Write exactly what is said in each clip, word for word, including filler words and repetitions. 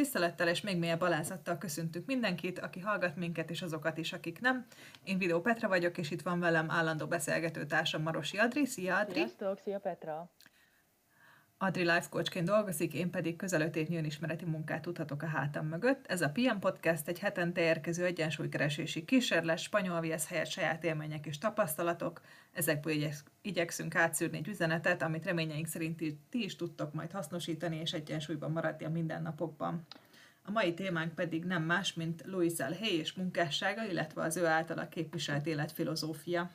Tisztelettel és még mélyebb alázattal köszöntünk mindenkit, aki hallgat minket, és azokat is, akik nem. Én Vidó Petra vagyok, és itt van velem állandó beszélgető társam Marosi Adri. Szia, Adri! Sziasztok, szia, Petra! Adri life coachként dolgozik, én pedig közel öt évnyi önismereti munkát tudhatok a hátam mögött. Ez a pé em Podcast egy hetente érkező egyensúlykeresési kísérlet, spanyol vé es helyett saját élmények és tapasztalatok. Ezekből igyeksz, igyekszünk átszűrni egy üzenetet, amit reményeink szerint ti is tudtok majd hasznosítani és egyensúlyban maradni a mindennapokban. A mai témánk pedig nem más, mint Louise L. Hay és munkássága, illetve az ő általa képviselt életfilozófia.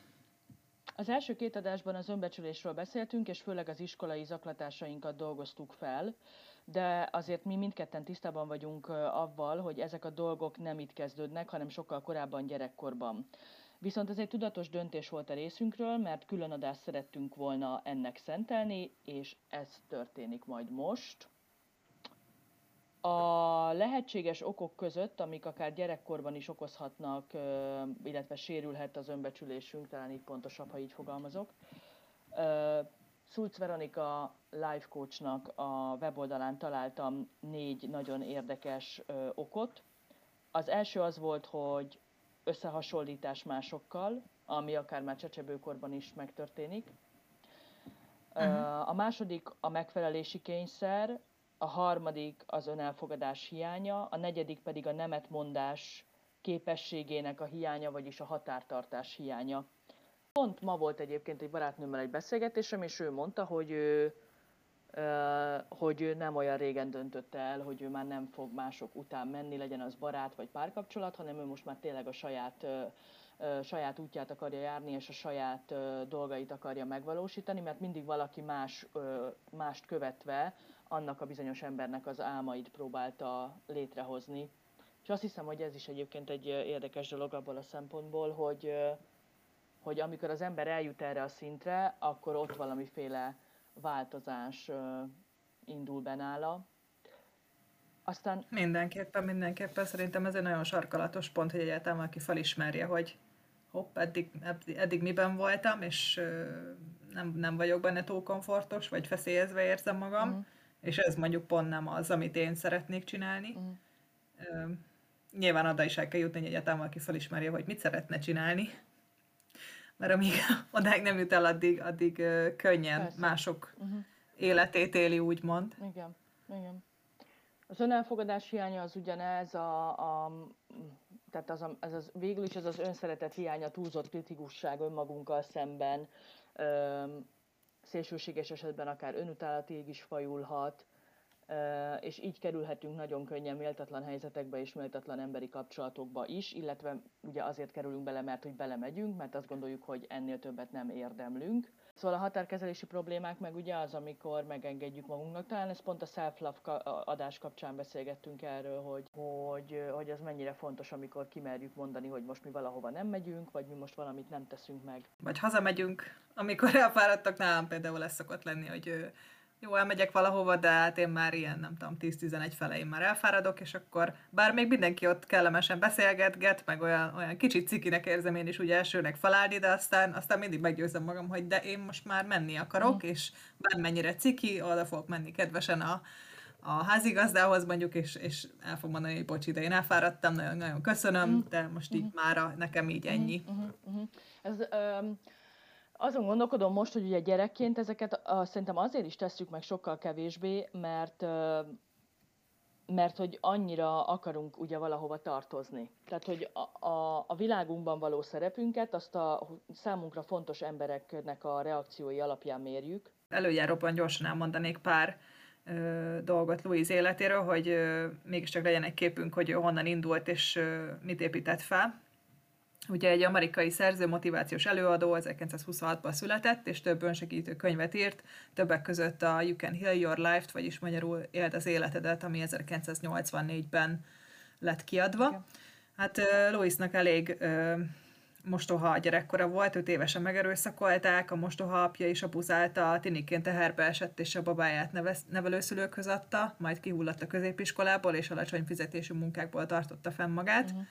Az első két adásban az önbecsülésről beszéltünk, és főleg az iskolai zaklatásainkat dolgoztuk fel, de azért mi mindketten tisztában vagyunk avval, hogy ezek a dolgok nem itt kezdődnek, hanem sokkal korábban, gyerekkorban. Viszont ez egy tudatos döntés volt a részünkről, mert külön adást szerettünk volna ennek szentelni, és ez történik majd most. A lehetséges okok között, amik akár gyerekkorban is okozhatnak, illetve sérülhet az önbecsülésünk, talán így pontosabb, ha így fogalmazok, Szulc Veronika life coachnak a weboldalán találtam négy nagyon érdekes okot. Az első az volt, hogy összehasonlítás másokkal, ami akár már csecsebőkorban is megtörténik. A második a megfelelési kényszer, a harmadik az önelfogadás hiánya, a negyedik pedig a nemetmondás képességének a hiánya, vagyis a határtartás hiánya. Pont ma volt egyébként egy barátnőmmel egy beszélgetésem, és ő mondta, hogy ő, hogy ő nem olyan régen döntött el, hogy ő már nem fog mások után menni, legyen az barát vagy párkapcsolat, hanem ő most már tényleg a saját, saját útját akarja járni, és a saját dolgait akarja megvalósítani, mert mindig valaki más, mást követve annak a bizonyos embernek az álmait próbálta létrehozni. És azt hiszem, hogy ez is egyébként egy érdekes dolog abból a szempontból, hogy, hogy amikor az ember eljut erre a szintre, akkor ott valamiféle változás indul be nála. Aztán... Mindenképpen, mindenképpen szerintem ez egy nagyon sarkalatos pont, hogy egyáltalán valaki felismerje, hogy hopp, eddig, eddig miben voltam, és nem, nem vagyok benne túl komfortos, vagy feszélyezve érzem magam. Mm. És ez mondjuk pont nem az, amit én szeretnék csinálni. Mm. Ö, nyilván oda is el kell jutni, hogy egyáltalán valaki felismerje, hogy mit szeretne csinálni. Mert amíg odáig nem jut el, addig, addig könnyen Persze. mások uh-huh. életét éli, úgymond. Igen, igen. Az önelfogadás hiánya az ugyanez, a, a, tehát az a, ez az, végül is ez az önszeretet hiánya, túlzott kritikusság önmagunkkal szemben, öm, szélsőséges esetben akár önutálatig is fajulhat, és így kerülhetünk nagyon könnyen méltatlan helyzetekbe és méltatlan emberi kapcsolatokba is, illetve ugye azért kerülünk bele, mert hogy belemegyünk, mert azt gondoljuk, hogy ennél többet nem érdemlünk. Szóval a határkezelési problémák meg ugye az, amikor megengedjük magunknak. Talán ez pont a self-love adás kapcsán beszélgettünk erről, hogy, hogy, hogy ez mennyire fontos, amikor kimerjük mondani, hogy most mi valahova nem megyünk, vagy mi most valamit nem teszünk meg. Vagy hazamegyünk, amikor elfáradtak, nálam például ez szokott lenni, hogy jó, elmegyek valahova, de hát én már ilyen, nem tudom, tíz-tizenegy fele én már elfáradok, és akkor bár még mindenki ott kellemesen beszélgetget, meg olyan, olyan kicsit cikinek érzem én is úgy elsőnek felállni, de aztán, aztán mindig meggyőzem magam, hogy de én most már menni akarok, mm. és bármennyire ciki, oda fogok menni kedvesen a, a házigazdához mondjuk, és, és el fogom mondani, hogy bocs, ide én elfáradtam, nagyon, nagyon köszönöm, mm. de most így mm. mára nekem így ennyi. Mm. Mm. Mm. Ez... Um... Azon gondolkodom most, hogy ugye gyerekként ezeket uh, szerintem azért is tesszük meg sokkal kevésbé, mert, uh, mert hogy annyira akarunk ugye valahova tartozni. Tehát, hogy a, a, a világunkban való szerepünket azt a számunkra fontos embereknek a reakciói alapján mérjük. Előjáróban gyorsan elmondanék pár ö, dolgot Louise életéről, hogy ö, mégiscsak legyen egy képünk, hogy honnan indult és ö, mit épített fel. Ugye egy amerikai szerző, motivációs előadó, ezerkilencszázhuszonhatban született, és több önsegítő könyvet írt, többek között a You can heal your life-t, vagyis magyarul éld az életedet, ami ezerkilencszáznyolcvannégyben lett kiadva. Hát Louise-nak elég ö, mostoha a gyerekkora volt, őt évesen megerőszakolták, a mostoha apja is abuzálta, a tiniként teherbe esett, és a babáját nevez, nevelőszülőkhöz adta, majd kihullott a középiskolából, és alacsony fizetésű munkákból tartotta fenn magát. Uh-huh.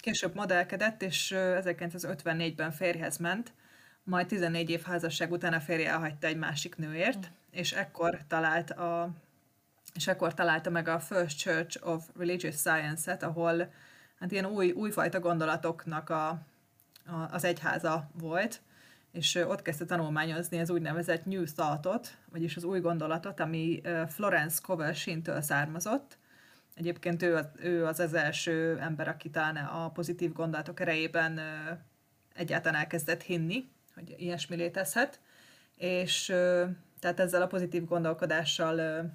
Később modellkedett, és ezerkilencszázötvennégyben férjhez ment, majd tizennégy év házasság után a férje elhagyta egy másik nőért, és ekkor talált a és akkor találta meg a First Church of Religious Science-et, ahol hát ilyen új, újfajta gondolatoknak a, a, az egyháza volt, és ott kezdte tanulmányozni az úgynevezett New Thought-ot, vagyis az új gondolatot, ami Florence Covershintől származott. Egyébként ő, ő az az első ember, aki talán a pozitív gondolatok erejében egyáltalán elkezdett hinni, hogy ilyesmi létezhet, és tehát ezzel a pozitív gondolkodással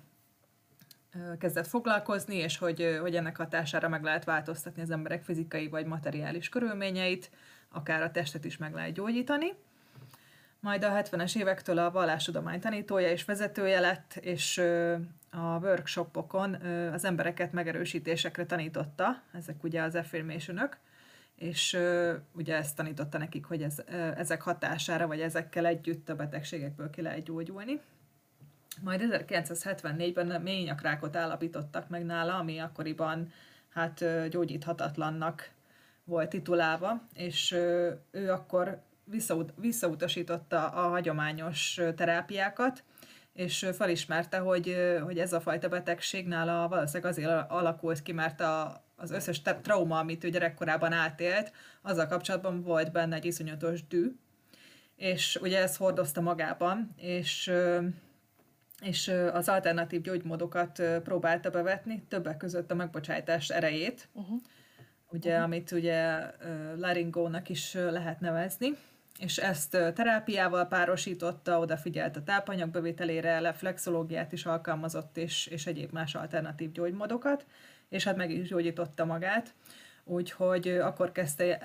kezdett foglalkozni, és hogy, hogy ennek hatására meg lehet változtatni az emberek fizikai vagy materiális körülményeit, akár a testet is meg lehet gyógyítani. Majd a hetvenes évektől a vallástudomány tanítója és vezetője lett, és a workshopokon az embereket megerősítésekre tanította, ezek ugye az affirmation-ök, és ugye ezt tanította nekik, hogy ez, ezek hatására, vagy ezekkel együtt a betegségekből ki lehet gyógyulni. Majd ezerkilencszázhetvennégyben a mély nyakrákot állapítottak meg nála, ami akkoriban hát gyógyíthatatlannak volt titulálva, és ő akkor visszaut- visszautasította a hagyományos terápiákat, és felismerte, hogy, hogy ez a fajta betegség nála valószínűleg azért alakult ki, mert a, az összes te- trauma, amit ő gyerekkorában átélt, azzal kapcsolatban volt benne egy iszonyatos dű, és ugye ez hordozta magában, és... és az alternatív gyógymódokat próbálta bevetni, többek között a megbocsátás erejét, uh-huh. ugye, uh-huh. amit ugye laringónak is lehet nevezni, és ezt terápiával párosította, odafigyelt a tápanyag bevételére, reflexológiát is alkalmazott, és, és egyéb más alternatív gyógymódokat, és hát meg is gyógyította magát, úgyhogy akkor kezdte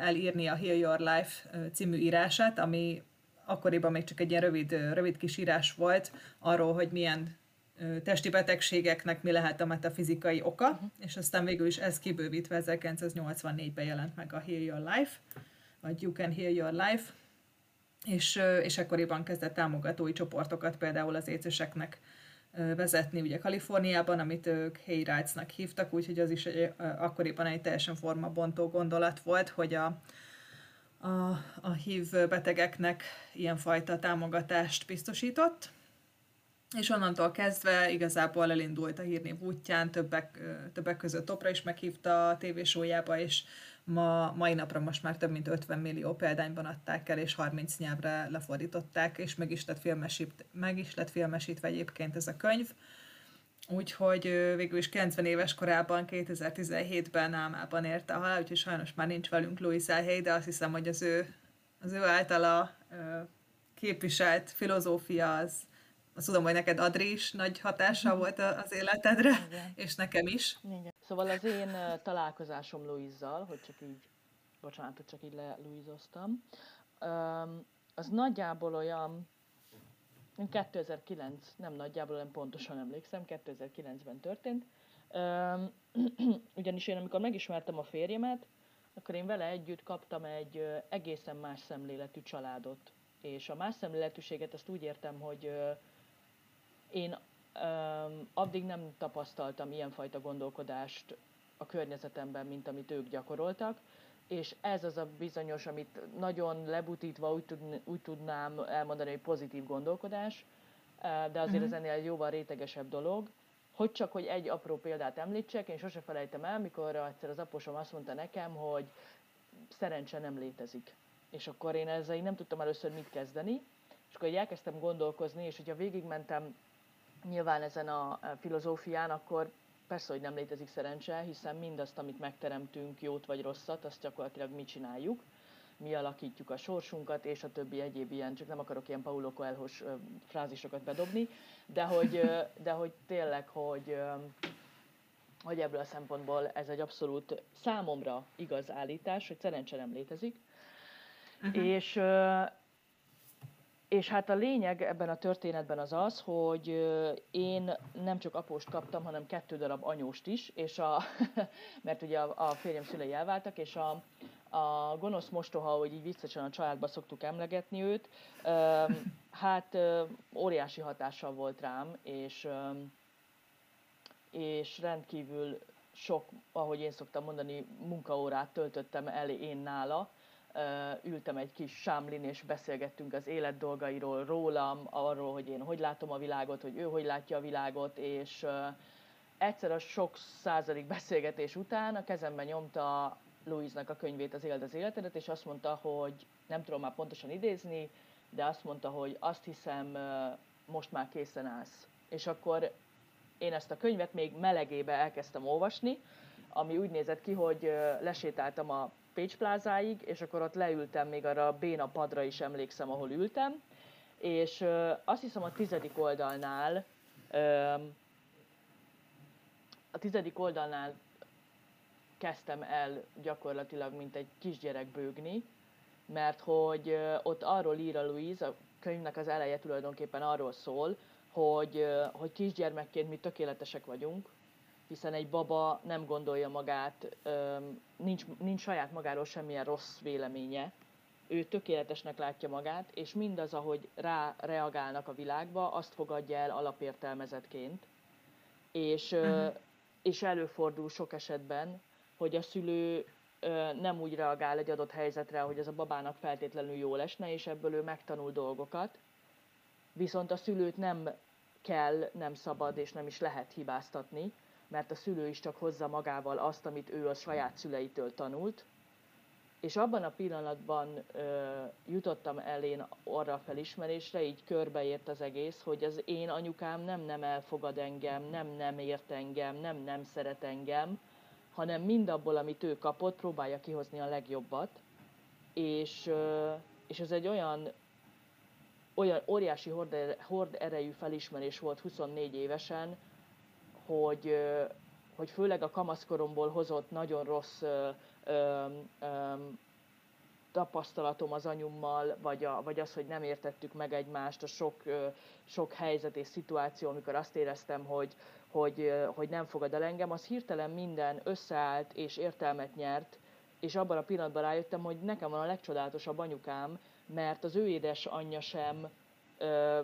elírni a Heal Your Life című írását, ami akkoriban még csak egy ilyen rövid, rövid kis írás volt arról, hogy milyen testi betegségeknek mi lehet a metafizikai oka, uh-huh. és aztán végül is ez kibővítve ezerkilencszáznyolcvannégyben jelent meg a Heal Your Life, vagy You can heal your life, és, és ekkoriban kezdett támogatói csoportokat például az éceseknek vezetni ugye Kaliforniában, amit ők Hay Rights-nak hívtak, úgyhogy az is egy, akkoriban egy teljesen formabontó gondolat volt, hogy a A, a hív betegeknek ilyenfajta támogatást biztosított, és onnantól kezdve igazából elindult a hírnév útján, többek, többek között Oprah is meghívta a tévésójába, és ma, mai napra most már több mint ötven millió példányban adták el, és harminc nyelvre lefordították, és meg is lett, filmesít, meg is lett filmesítve egyébként ez a könyv. Úgyhogy végül is kilencven éves korában, kétezer-tizenhétben álmában érte a halál, úgyhogy sajnos már nincs velünk Louise L. Hay, de azt hiszem, hogy az ő, az ő általa képviselt filozófia, az, azt tudom, hogy neked Adri is nagy hatással volt az életedre, igen. És nekem is. Igen. Szóval az én találkozásom Louise-zal, hogy csak így, bocsánat, hogy csak így le-Louise-oztam, az nagyjából olyan, kétezer-kilenc, nem nagyjából, nem pontosan emlékszem, kétezer-kilencben történt. Ugyanis én, amikor megismertem a férjemet, akkor én vele együtt kaptam egy egészen más szemléletű családot. És a más szemléletűséget azt úgy értem, hogy én addig nem tapasztaltam ilyenfajta gondolkodást a környezetemben, mint amit ők gyakoroltak. És ez az a bizonyos, amit nagyon lebutítva úgy, tud, úgy tudnám elmondani, hogy pozitív gondolkodás, de azért ez ennél egy jóval rétegesebb dolog. Hogy csak, hogy egy apró példát említsek, én sose felejtem el, mikor egyszer az apusom azt mondta nekem, hogy szerencse nem létezik. És akkor én ezzel nem tudtam először mit kezdeni, és akkor elkezdtem gondolkozni, és hogyha végigmentem nyilván ezen a filozófián, akkor persze, hogy nem létezik szerencse, hiszen mindazt, amit megteremtünk, jót vagy rosszat, azt gyakorlatilag mi csináljuk, mi alakítjuk a sorsunkat, és a többi egyéb ilyen, csak nem akarok ilyen Paulo Coelho-s frázisokat bedobni, de hogy, de hogy tényleg, hogy, hogy ebből a szempontból ez egy abszolút számomra igaz állítás, hogy szerencse nem létezik. Uh-huh. És, És hát a lényeg ebben a történetben az az, hogy én nem csak apóst kaptam, hanem kettő darab anyóst is, és a, mert ugye a férjem szülei elváltak, és a, a gonosz mostoha, hogy így viccesen a családba szoktuk emlegetni őt, hát óriási hatással volt rám, és, és rendkívül sok, ahogy én szoktam mondani, munkaórát töltöttem el én nála, ültem egy kis sámlin, és beszélgettünk az élet dolgairól, rólam, arról, hogy én hogy látom a világot, hogy ő hogy látja a világot, és egyszer a sok századik beszélgetés után a kezembe nyomta Louise-nak a könyvét, az Éld az életedet, és azt mondta, hogy nem tudom már pontosan idézni, de azt mondta, hogy azt hiszem, most már készen állsz. És akkor én ezt a könyvet még melegébe elkezdtem olvasni, ami úgy nézett ki, hogy lesétáltam a Pécs plázáig, és akkor ott leültem, még arra a béna padra is emlékszem, ahol ültem, és azt hiszem a tizedik oldalnál, a tizedik oldalnál kezdtem el gyakorlatilag, mint egy kisgyerek bőgni, mert hogy ott arról ír a Louise, a könyvnek az eleje tulajdonképpen arról szól, hogy, hogy kisgyermekként mi tökéletesek vagyunk, hiszen egy baba nem gondolja magát, nincs, nincs saját magáról semmilyen rossz véleménye, ő tökéletesnek látja magát, és mindaz, ahogy rá reagálnak a világba, azt fogadja el alapértelmezetként, és, uh-huh. és előfordul sok esetben, hogy a szülő nem úgy reagál egy adott helyzetre, hogy ez a babának feltétlenül jól esne, és ebből ő megtanul dolgokat, viszont a szülőt nem kell, nem szabad és nem is lehet hibáztatni, mert a szülő is csak hozza magával azt, amit ő a saját szüleitől tanult, és abban a pillanatban ö, jutottam el én arra a felismerésre, így körbeért az egész, hogy az én anyukám nem nem elfogad engem, nem nem ért engem, nem nem szeret engem, hanem mindabból, amit ő kapott, próbálja kihozni a legjobbat, és, ö, és ez egy olyan, olyan óriási hord erejű felismerés volt huszonnégy évesen, Hogy, hogy főleg a kamaszkoromból hozott nagyon rossz ö, ö, ö, tapasztalatom az anyummal, vagy, a, vagy az, hogy nem értettük meg egymást, a sok, ö, sok helyzet és szituáció, amikor azt éreztem, hogy, hogy, ö, hogy nem fogad el engem, az hirtelen minden összeállt és értelmet nyert, és abban a pillanatban rájöttem, hogy nekem van a legcsodálatosabb anyukám, mert az ő édesanyja sem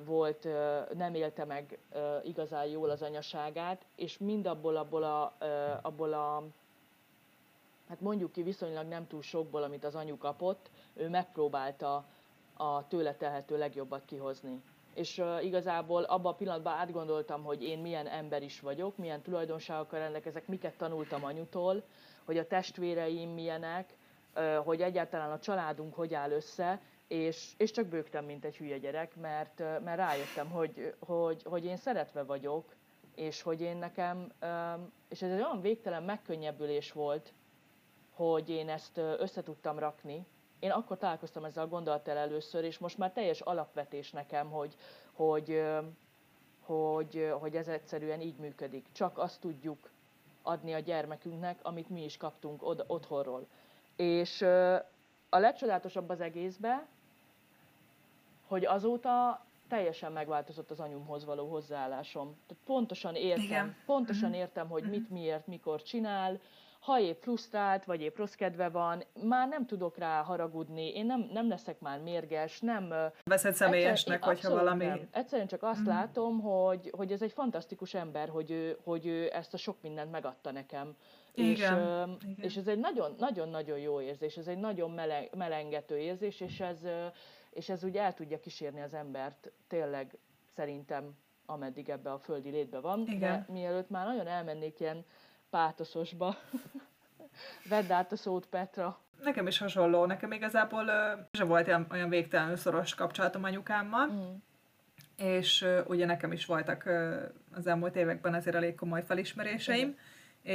volt, nem élte meg igazán jól az anyaságát, és mindabból abból a, abból a, hát mondjuk ki viszonylag nem túl sokból, amit az anyu kapott, ő megpróbálta a tőle telhető legjobbat kihozni. És igazából abban a pillanatban átgondoltam, hogy én milyen ember is vagyok, milyen tulajdonságokkal rendelkezek, miket tanultam anyutól, hogy a testvéreim milyenek, hogy egyáltalán a családunk hogy áll össze, És, és csak bőgtem, mint egy hülye gyerek, mert, mert rájöttem, hogy, hogy, hogy én szeretve vagyok, és hogy én nekem, és ez egy olyan végtelen megkönnyebbülés volt, hogy én ezt össze tudtam rakni. Én akkor találkoztam ezzel a gondolattal először, és most már teljes alapvetés nekem, hogy, hogy, hogy, hogy ez egyszerűen így működik. Csak azt tudjuk adni a gyermekünknek, amit mi is kaptunk od- otthonról. És a legcsodálatosabb az egészben, hogy azóta teljesen megváltozott az anyumhoz való hozzáállásom. Tehát pontosan értem, Igen. pontosan értem, hogy mit, miért, mikor csinál, ha épp frusztrált, vagy épp rossz kedve van, már nem tudok rá haragudni, én nem, nem leszek már mérges, nem... Veszed személyesnek, hogyha valami... Nem. Egyszerűen csak azt hmm. látom, hogy, hogy ez egy fantasztikus ember, hogy ő, hogy ő ezt a sok mindent megadta nekem. Igen. És, Igen. és ez egy nagyon-nagyon jó érzés, ez egy nagyon mele, melengető érzés, és ez, és ez úgy el tudja kísérni az embert, tényleg szerintem, ameddig ebbe a földi létbe van. Igen. De mielőtt már nagyon elmennék ilyen pátoszosba, vedd át a szót, Petra. Nekem is hasonló, nekem igazából sem volt olyan, olyan végtelenül szoros kapcsolatom anyukámmal, mm. és ugye nekem is voltak az elmúlt években azért elég komoly felismeréseim, Igen.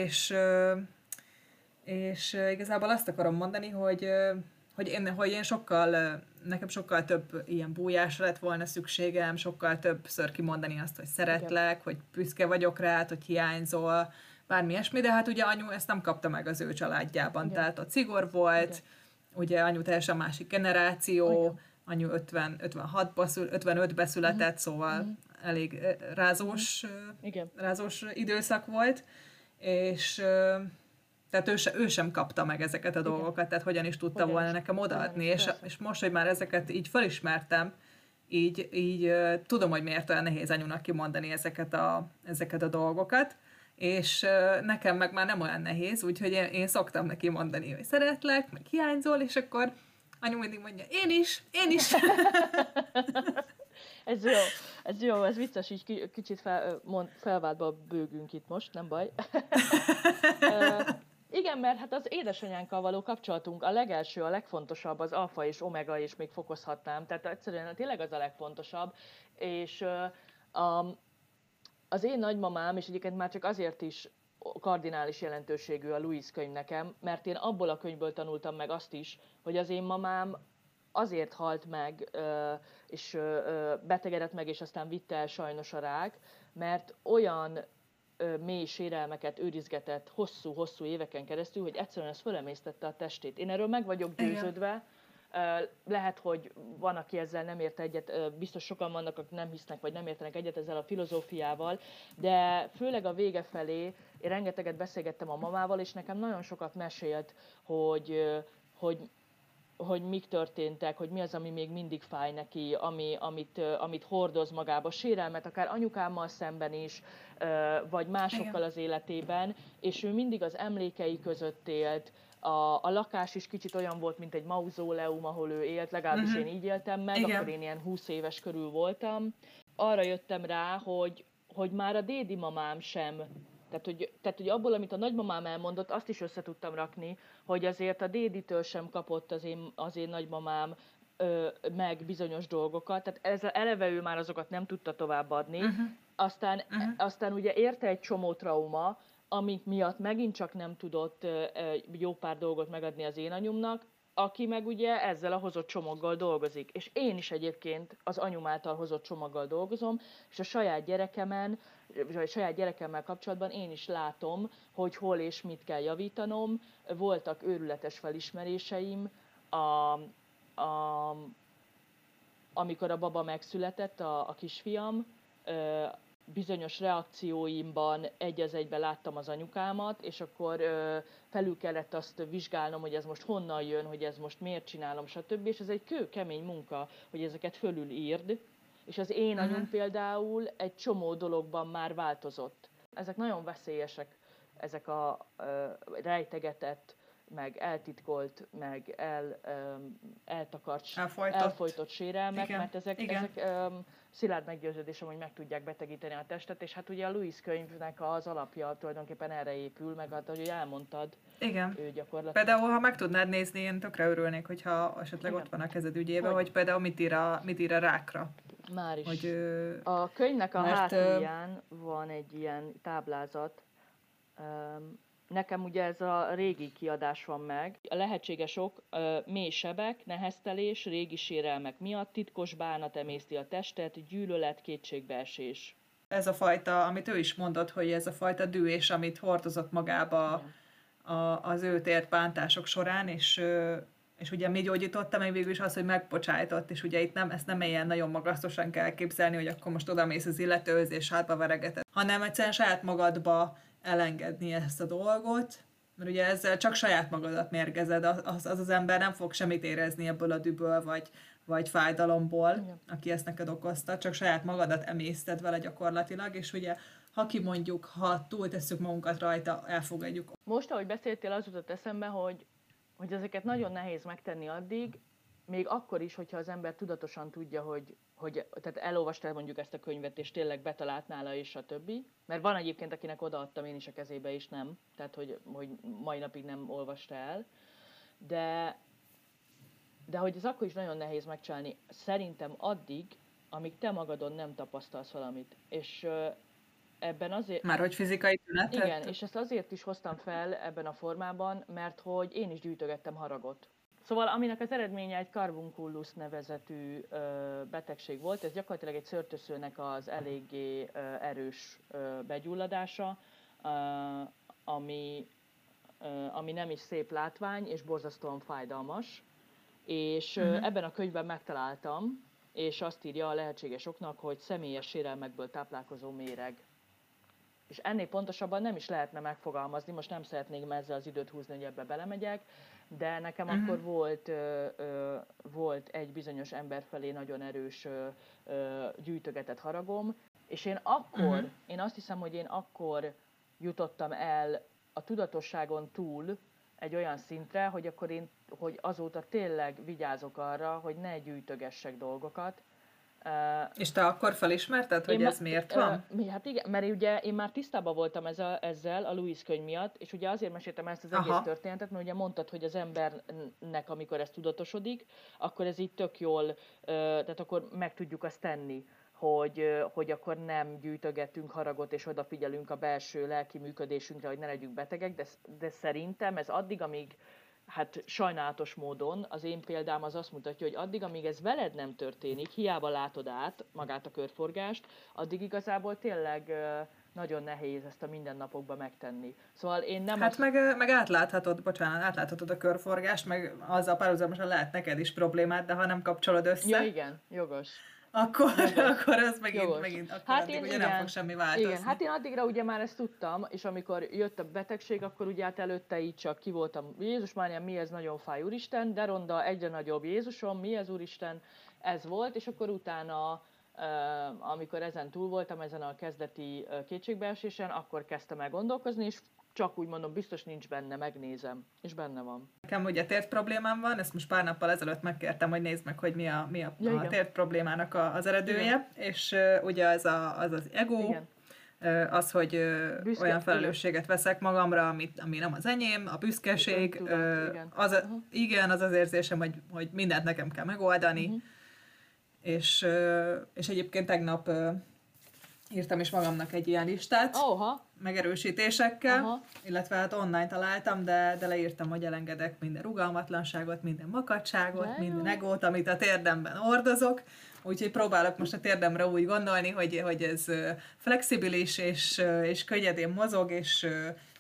És, és igazából azt akarom mondani, hogy, hogy, én, hogy én sokkal, nekem sokkal több ilyen bújásra lett volna szükségem, sokkal többször kimondani azt, hogy szeretlek, Igen. hogy büszke vagyok rád, hogy hiányzol, bármi ilyesmi, de hát ugye anyu ezt nem kapta meg az ő családjában, Igen. tehát ott szigor volt, Igen. ugye anyu teljesen másik generáció, Igen. anyu ötven, ötvenhatba, ötvenötbe született, Igen. szóval Igen. elég rázós, Igen. rázós időszak volt, és tehát ő, se, ő sem kapta meg ezeket a Igen. dolgokat, tehát hogyan is tudta hogyan volna is. nekem odaadni, és, és most, hogy már ezeket így felismertem, így, így tudom, hogy miért olyan nehéz anyunak kimondani ezeket a, ezeket a dolgokat, és nekem meg már nem olyan nehéz, úgyhogy én, én szoktam neki mondani, hogy szeretlek, meg hiányzol, és akkor Anyu mindig mondja, én is, én is. Ez jó, ez jó, ez vicces, így kicsit fel, felváltva bőgünk itt most, nem baj. Igen, mert hát az édesanyánkkal való kapcsolatunk a legelső, a legfontosabb, az alfa és omega, és még fokozhatnám, tehát egyszerűen tényleg az a legfontosabb, és um, az én nagymamám, és egyébként már csak azért is kardinális jelentőségű a Louise könyv nekem, mert én abból a könyvből tanultam meg azt is, hogy az én mamám azért halt meg, és betegedett meg, és aztán vitte el sajnos a rák, mert olyan mély sérelmeket őrizgetett hosszú-hosszú éveken keresztül, hogy egyszerűen ez fölemésztette a testét. Én erről meg vagyok győződve. Lehet, hogy van, aki ezzel nem ért egyet, biztos sokan vannak, akik nem hisznek, vagy nem értenek egyet ezzel a filozófiával, de főleg a vége felé én rengeteget beszélgettem a mamával, és nekem nagyon sokat mesélt, hogy, hogy, hogy mik történtek, hogy mi az, ami még mindig fáj neki, ami, amit, amit hordoz magába, sérelmet, akár anyukámmal szemben is, vagy másokkal az életében, és ő mindig az emlékei között élt. A, a lakás is kicsit olyan volt, mint egy mauzóleum, ahol ő élt, legalábbis uh-huh. én így éltem meg, igen. Akkor én ilyen húsz éves körül voltam. Arra jöttem rá, hogy, hogy már a dédi mamám sem, tehát hogy, tehát hogy abból, amit a nagymamám elmondott, azt is össze tudtam rakni, hogy azért a déditől sem kapott az én, az én nagymamám ö, meg bizonyos dolgokat, tehát ezzel eleve ő már azokat nem tudta továbbadni. Uh-huh. Aztán, uh-huh. aztán ugye érte egy csomó trauma, amik miatt megint csak nem tudott jó pár dolgot megadni az én anyumnak, aki meg ugye ezzel a hozott csomaggal dolgozik. És én is egyébként az anyum által hozott csomaggal dolgozom, és a saját gyerekemen, a saját gyerekemmel kapcsolatban én is látom, hogy hol és mit kell javítanom. Voltak őrületes felismeréseim, a, a, amikor a baba megszületett, a, a kisfiam, bizonyos reakcióimban egy az egyben láttam az anyukámat, és akkor ö, felül kellett azt vizsgálnom, hogy ez most honnan jön, hogy ez most miért csinálom, stb. És ez egy kőkemény munka, hogy ezeket fölülírd, és az én anyum uh-huh. például egy csomó dologban már változott. Ezek nagyon veszélyesek, ezek a ö, rejtegetett, meg eltitkolt, meg el, ö, eltakart, elfolytott. elfolytott sérelmek, igen. mert ezek... Igen. ezek ö, szilárd meggyőződésem, hogy meg tudják betegíteni a testet, és hát ugye a Louise könyvnek az alapja tulajdonképpen erre épül, meg hát, ahogy elmondtad, igen. ő gyakorlatilag... Például, ha meg tudnád nézni, én tökre örülnék, hogyha esetleg igen. ott van a kezed ügyében, hogy, hogy például mit ír a, mit ír a rákra. Máris. Hogy, ö... A könyvnek a mert, hátulján van egy ilyen táblázat. Nekem ugye ez a régi kiadás van meg. A lehetséges ok, mély sebek, neheztelés, régi sérelmek miatt, titkos bánat emészti a testet, gyűlölet, kétségbeesés. Ez a fajta, amit ő is mondott, hogy ez a fajta dühés, amit hordozott magába a, az őt ért bántások során, és, és ugye mi gyógyította, meg végül is az, hogy megbocsájtott, és ugye itt nem, ezt nem ilyen nagyon magasztosan kell képzelni, hogy akkor most odamész az illetőhöz és hátba veregeted, hanem egyszerűen saját magadba elengedni ezt a dolgot, mert ugye ezzel csak saját magadat mérgezed, az az, az ember nem fog semmit érezni ebből a dühből, vagy, vagy fájdalomból, igen. aki ezt neked okozta, csak saját magadat emészted vele gyakorlatilag, és ugye, ha kimondjuk, ha túltesszük magunkat rajta, elfogadjuk. Most, ahogy beszéltél, az jutott eszembe, hogy, hogy ezeket nagyon nehéz megtenni addig, még akkor is, hogyha az ember tudatosan tudja, hogy, hogy tehát elolvastál mondjuk ezt a könyvet, és tényleg betalált nála, és a többi. Mert van egyébként, akinek odaadtam én is a kezébe, és nem. Tehát, hogy, hogy mai napig nem olvasta el. De, de hogy ez akkor is nagyon nehéz megcsinálni. Szerintem addig, amíg te magadon nem tapasztalsz valamit. És ebben azért... Már hogy fizikai tünetet? Igen, és ezt azért is hoztam fel ebben a formában, mert hogy én is gyűjtögettem haragot. Szóval aminek az eredménye egy karbunkulus nevezetű ö, betegség volt, ez gyakorlatilag egy szőrtöszőnek az eléggé ö, erős ö, begyulladása, ö, ami, ö, ami nem is szép látvány, és borzasztóan fájdalmas. És ö, ebben a könyvben megtaláltam, és azt írja a lehetséges oknak, hogy személyes sérelmekből táplálkozó méreg. És ennél pontosabban nem is lehetne megfogalmazni, most nem szeretnék ezzel az időt húzni, hogy ebbe belemegyek, de nekem uh-huh. akkor volt, ö, ö, volt egy bizonyos ember felé nagyon erős ö, ö, gyűjtögetett haragom, és én akkor, uh-huh. én azt hiszem, hogy én akkor jutottam el a tudatosságon túl egy olyan szintre, hogy akkor én hogy azóta tényleg vigyázok arra, hogy ne gyűjtögessek dolgokat. És te akkor felismerted, hogy én ez már, miért van? Hát igen, mert ugye én már tisztában voltam ez a, ezzel a Louise könyv miatt, és ugye azért meséltem ezt az Aha. egész történetet, mert ugye mondtad, hogy az embernek, amikor ez tudatosodik, akkor ez így tök jól, tehát akkor meg tudjuk azt tenni, hogy, hogy akkor nem gyűjtögetünk haragot, és odafigyelünk a belső lelki működésünkre, hogy ne legyünk betegek, de, de szerintem ez addig, amíg, hát sajnálatos módon az én példám az azt mutatja, hogy addig, amíg ez veled nem történik, hiába látod át magát a körforgást, addig igazából tényleg nagyon nehéz ezt a mindennapokba megtenni. Szóval én nem... Hát azt... meg, meg átláthatod, bocsánat, átláthatod a körforgást, meg azzal párhuzamosan lehet neked is problémát, de ha nem kapcsolod össze... Ja, igen, jogos. Akkor, akkor ez megint, jogos. megint akkor hát addig én, ugye igen, nem fog semmi változni. Igen, hát én addigra ugye már ezt tudtam, és amikor jött a betegség, akkor ugye hát előtte így csak ki voltam, Jézus Mária, mi ez, nagyon fáj, Úristen, de ronda, egyre nagyobb, Jézusom, mi ez, Úristen, ez volt, és akkor utána, amikor ezen túl voltam, ezen a kezdeti kétségbeesésen, akkor kezdtem el gondolkozni, és csak úgy mondom, biztos nincs benne, megnézem, és benne van. Nekem ugye tért problémám van, ezt most pár nappal ezelőtt megkértem, hogy nézd meg, hogy mi a, mi a, ja, a tért problémának a, az eredője, igen. és uh, ugye ez a, az az ego, igen. az, hogy Büszke, olyan felelősséget igen. veszek magamra, amit, ami nem az enyém, a büszkeség, igen, tudom, igen. Az, uh-huh. igen, az az érzésem, hogy, hogy mindent nekem kell megoldani, uh-huh. és, uh, és egyébként tegnap uh, írtam is magamnak egy ilyen listát, Oha. megerősítésekkel, Aha. illetve hát online találtam, de, de leírtam, hogy elengedek minden rugalmatlanságot, minden makacságot, de minden jó. egót, amit a térdemben hordozok, úgyhogy próbálok most a térdemre úgy gondolni, hogy, hogy ez flexibilis, és, és könnyedén mozog, és,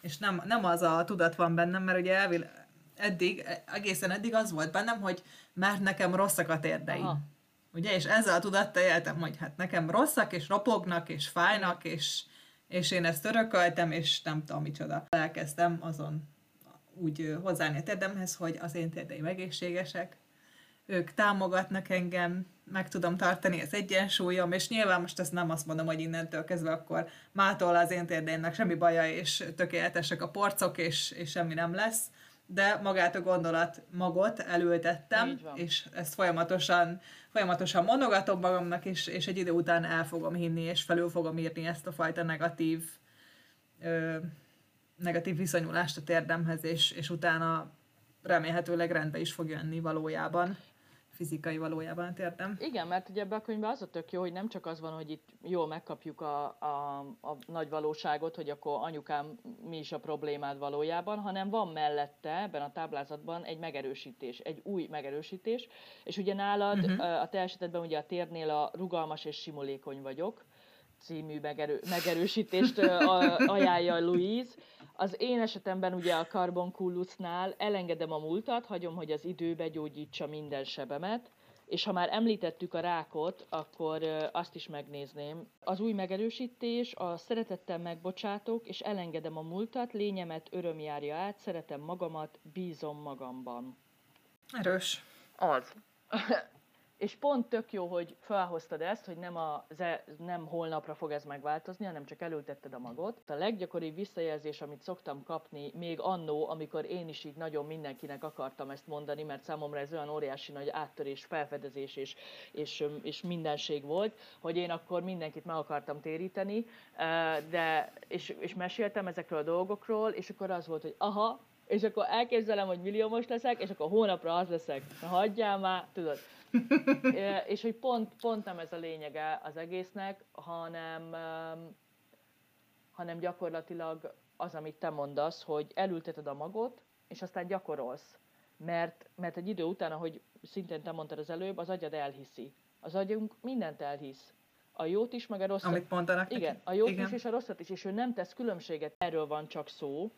és nem, nem az a tudat van bennem, mert ugye elvil, eddig, egészen eddig az volt bennem, hogy mert nekem rosszak a térdeim. Aha. Ugye, és ezzel a tudattal éltem, hogy hát nekem rosszak, és ropognak, és fájnak, és, és én ezt örököltem, és nem tudom micsoda. Elkezdtem azon úgy hozzáállni a térdemhez, hogy az én térdeim egészségesek, ők támogatnak engem, meg tudom tartani az egyensúlyom, és nyilván most ezt nem azt mondom, hogy innentől kezdve akkor mától az én térdeimnek semmi baja, és tökéletesek a porcok, és, és semmi nem lesz, de magát a gondolat magot elültettem, és ezt folyamatosan, folyamatosan mondogatom magamnak, és, és egy idő után el fogom hinni, és felül fogom írni ezt a fajta negatív, ö, negatív viszonyulást a térdemhez, és, és utána remélhetőleg rendbe is fog jönni valójában, fizikai valójában a térdem. Igen, mert ugye ebben a könyvben az a tök jó, hogy nem csak az van, hogy itt jól megkapjuk a, a, a nagy valóságot, hogy akkor anyukám, mi is a problémád valójában, hanem van mellette ebben a táblázatban egy megerősítés, egy új megerősítés, és ugye nálad uh-huh. a te esetedben ugye a térdnél a rugalmas és simulékony vagyok című megerő, megerősítést ajánlja Louise. Az én esetemben ugye a karbonkullucnál elengedem a múltat, hagyom, hogy az idő begyógyítsa minden sebemet, és ha már említettük a rákot, akkor azt is megnézném. Az új megerősítés, a szeretettel megbocsátok, és elengedem a múltat, lényemet öröm járja át, szeretem magamat, bízom magamban. Erős. Az. És pont tök jó, hogy felhoztad ezt, hogy nem, a, nem holnapra fog ez megváltozni, hanem csak elültetted a magot. A leggyakoribb visszajelzés, amit szoktam kapni, még annó, amikor én is így nagyon mindenkinek akartam ezt mondani, mert számomra ez olyan óriási nagy áttörés, felfedezés és, és, és mindenség volt, hogy én akkor mindenkit meg akartam téríteni, de, és, és meséltem ezekről a dolgokról, és akkor az volt, hogy aha, és akkor elképzelem, hogy milliómos leszek, és akkor hónapra az leszek. Na, hagyjál már, tudod. És hogy pont, pont nem ez a lényege az egésznek, hanem, hanem gyakorlatilag az, amit te mondasz, hogy elülteted a magot, és aztán gyakorolsz. Mert, mert egy idő után, ahogy szintén te mondtad az előbb, az agyad elhiszi. Az agyunk mindent elhisz. A jót is, meg a rosszat. Amit mondanak. Igen, a jót Igen. is, és a rosszat is. És ő nem tesz különbséget. Erről van csak szó,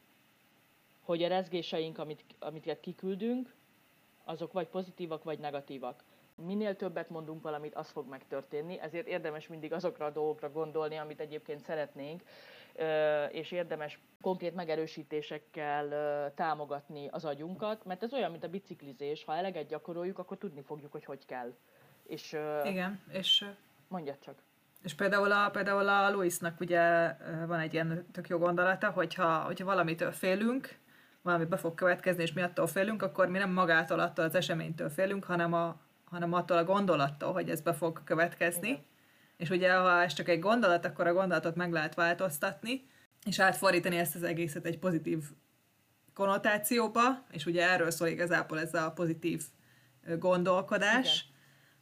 hogy a rezgéseink, amit, amiket kiküldünk, azok vagy pozitívak, vagy negatívak. Minél többet mondunk valamit, az fog megtörténni, ezért érdemes mindig azokra a dolgokra gondolni, amit egyébként szeretnénk, és érdemes konkrét megerősítésekkel támogatni az agyunkat, mert ez olyan, mint a biciklizés, ha eleget gyakoroljuk, akkor tudni fogjuk, hogy hogy kell. És, Igen, és... Mondjad csak. És például a, például a Louise-nak ugye van egy ilyen tök jó gondolata, hogyha, hogyha valamitől félünk, valami be fog következni, és mi attól félünk, akkor mi nem magától, attól az eseménytől félünk, hanem, a, hanem attól a gondolattól, hogy ez be fog következni. Igen. És ugye, ha ez csak egy gondolat, akkor a gondolatot meg lehet változtatni, és átfordítani ezt az egészet egy pozitív konnotációba, és ugye erről szól igazából ez a pozitív gondolkodás, igen.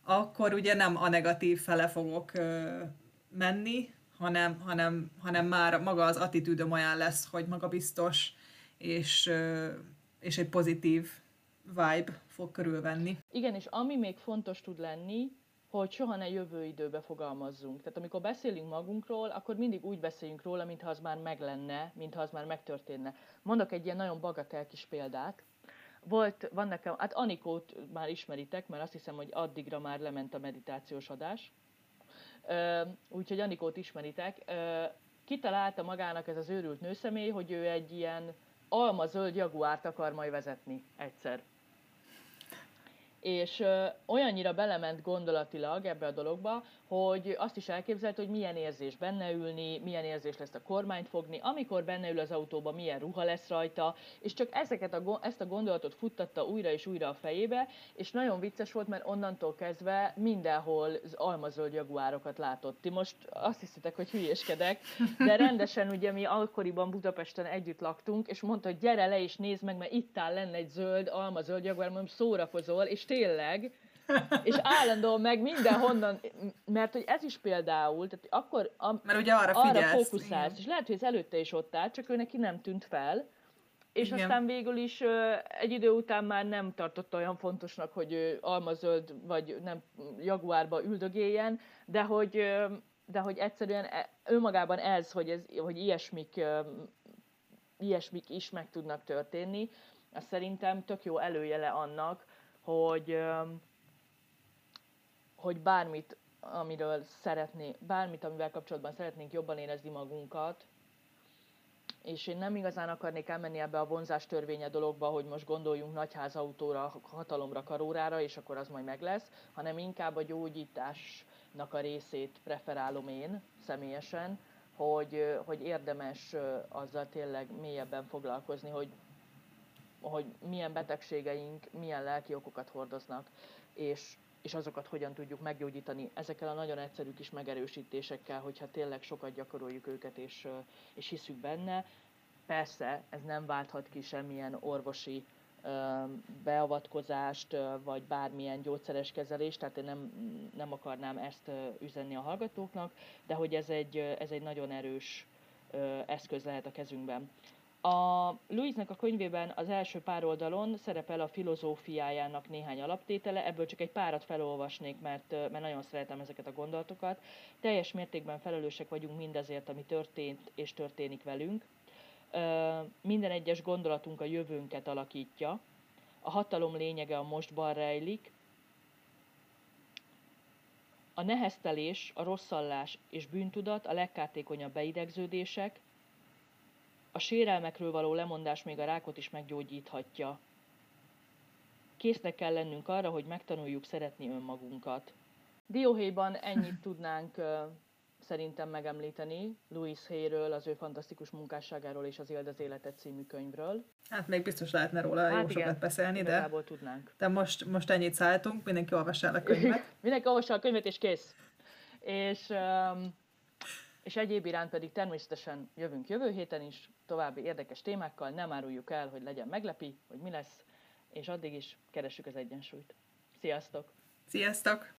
Akkor ugye nem a negatív fele fogok ö, menni, hanem, hanem, hanem már maga az attitűdöm olyan lesz, hogy magabiztos, és, ö, és egy pozitív vibe fog körülvenni. Igen, és ami még fontos tud lenni, hogy soha ne jövő időbe fogalmazzunk. Tehát amikor beszélünk magunkról, akkor mindig úgy beszéljünk róla, mintha az már meg lenne, mintha az már megtörténne. Mondok egy ilyen nagyon bagatel kis példát. Volt, van nekem, hát Anikót már ismeritek, mert azt hiszem, hogy addigra már lement a meditációs adás. Úgyhogy Anikót ismeritek. Kitalálta magának ez az őrült nőszemély, hogy ő egy ilyen almazöld jaguárt akar majd vezetni egyszer. És ö, olyannyira belement gondolatilag ebbe a dologba, hogy azt is elképzelte, hogy milyen érzés benne ülni, milyen érzés lesz a kormányt fogni, amikor benne ül az autóba, milyen ruha lesz rajta, és csak ezeket a, ezt a gondolatot futtatta újra és újra a fejébe, és nagyon vicces volt, mert onnantól kezdve mindenhol az almazöld jaguárokat látott. Ti most azt hiszitek, hogy hülyéskedek, de rendesen ugye mi akkoriban Budapesten együtt laktunk, és mondta, hogy gyere le és nézd meg, mert itt áll lenne egy zöld almazöld jaguár, mondom, szórakozol, és tényleg, és állandóan meg mindenhonnan, mert hogy ez is például, tehát akkor a, mert ugye arra, arra fókuszálsz, és lehet, hogy ez előtte is ott áll, csak ő neki nem tűnt fel, és igen. Aztán végül is egy idő után már nem tartotta olyan fontosnak, hogy ő almazöld, vagy nem jaguárba üldögéljen, de hogy, de hogy egyszerűen önmagában ez, hogy, ez, hogy ilyesmik, ilyesmik is meg tudnak történni, az szerintem tök jó előjele annak, Hogy, hogy bármit, amiről szeretné, bármit, amivel kapcsolatban szeretnénk jobban érezni magunkat, és én nem igazán akarnék elmenni ebbe a vonzástörvénye dologba, hogy most gondoljunk nagyházautóra, hatalomra, karórára, és akkor az majd meg lesz, hanem inkább a gyógyításnak a részét preferálom én személyesen, hogy, hogy érdemes azzal tényleg mélyebben foglalkozni, hogy hogy milyen betegségeink, milyen lelki okokat hordoznak, és, és azokat hogyan tudjuk meggyógyítani ezekkel a nagyon egyszerű kis megerősítésekkel, hogyha tényleg sokat gyakoroljuk őket, és, és hiszük benne. Persze, ez nem válthat ki semmilyen orvosi ö, beavatkozást, ö, vagy bármilyen gyógyszeres kezelést, tehát én nem, nem akarnám ezt ö, üzenni a hallgatóknak, de hogy ez egy, ez egy nagyon erős ö, eszköz lehet a kezünkben. A Louise-nek a könyvében az első pár oldalon szerepel a filozófiájának néhány alaptétele, ebből csak egy párat felolvasnék, mert, mert nagyon szeretem ezeket a gondolatokat. Teljes mértékben felelősek vagyunk mindazért, ami történt és történik velünk. Minden egyes gondolatunk a jövőnket alakítja. A hatalom lényege a mostban rejlik. A neheztelés, a rosszallás és bűntudat a legkártékonyabb beidegződések. A sérelmekről való lemondás még a rákot is meggyógyíthatja. Késznek kell lennünk arra, hogy megtanuljuk szeretni önmagunkat. Dióhéjban ennyit tudnánk uh, szerintem megemlíteni Louise Hayről, az ő fantasztikus munkásságáról és az Éld az életet című könyvről. Hát még biztos lehetne róla hát jó igen, sokat beszélni, de, tudnánk. de most, most ennyit szálltunk, mindenki olvassál a könyvet. Mindenki olvassál a könyvet, és kész. És... Um, és egyéb iránt pedig természetesen jövünk jövő héten is, további érdekes témákkal, nem áruljuk el, hogy legyen meglepi, hogy mi lesz, és addig is keressük az egyensúlyt. Sziasztok! Sziasztok!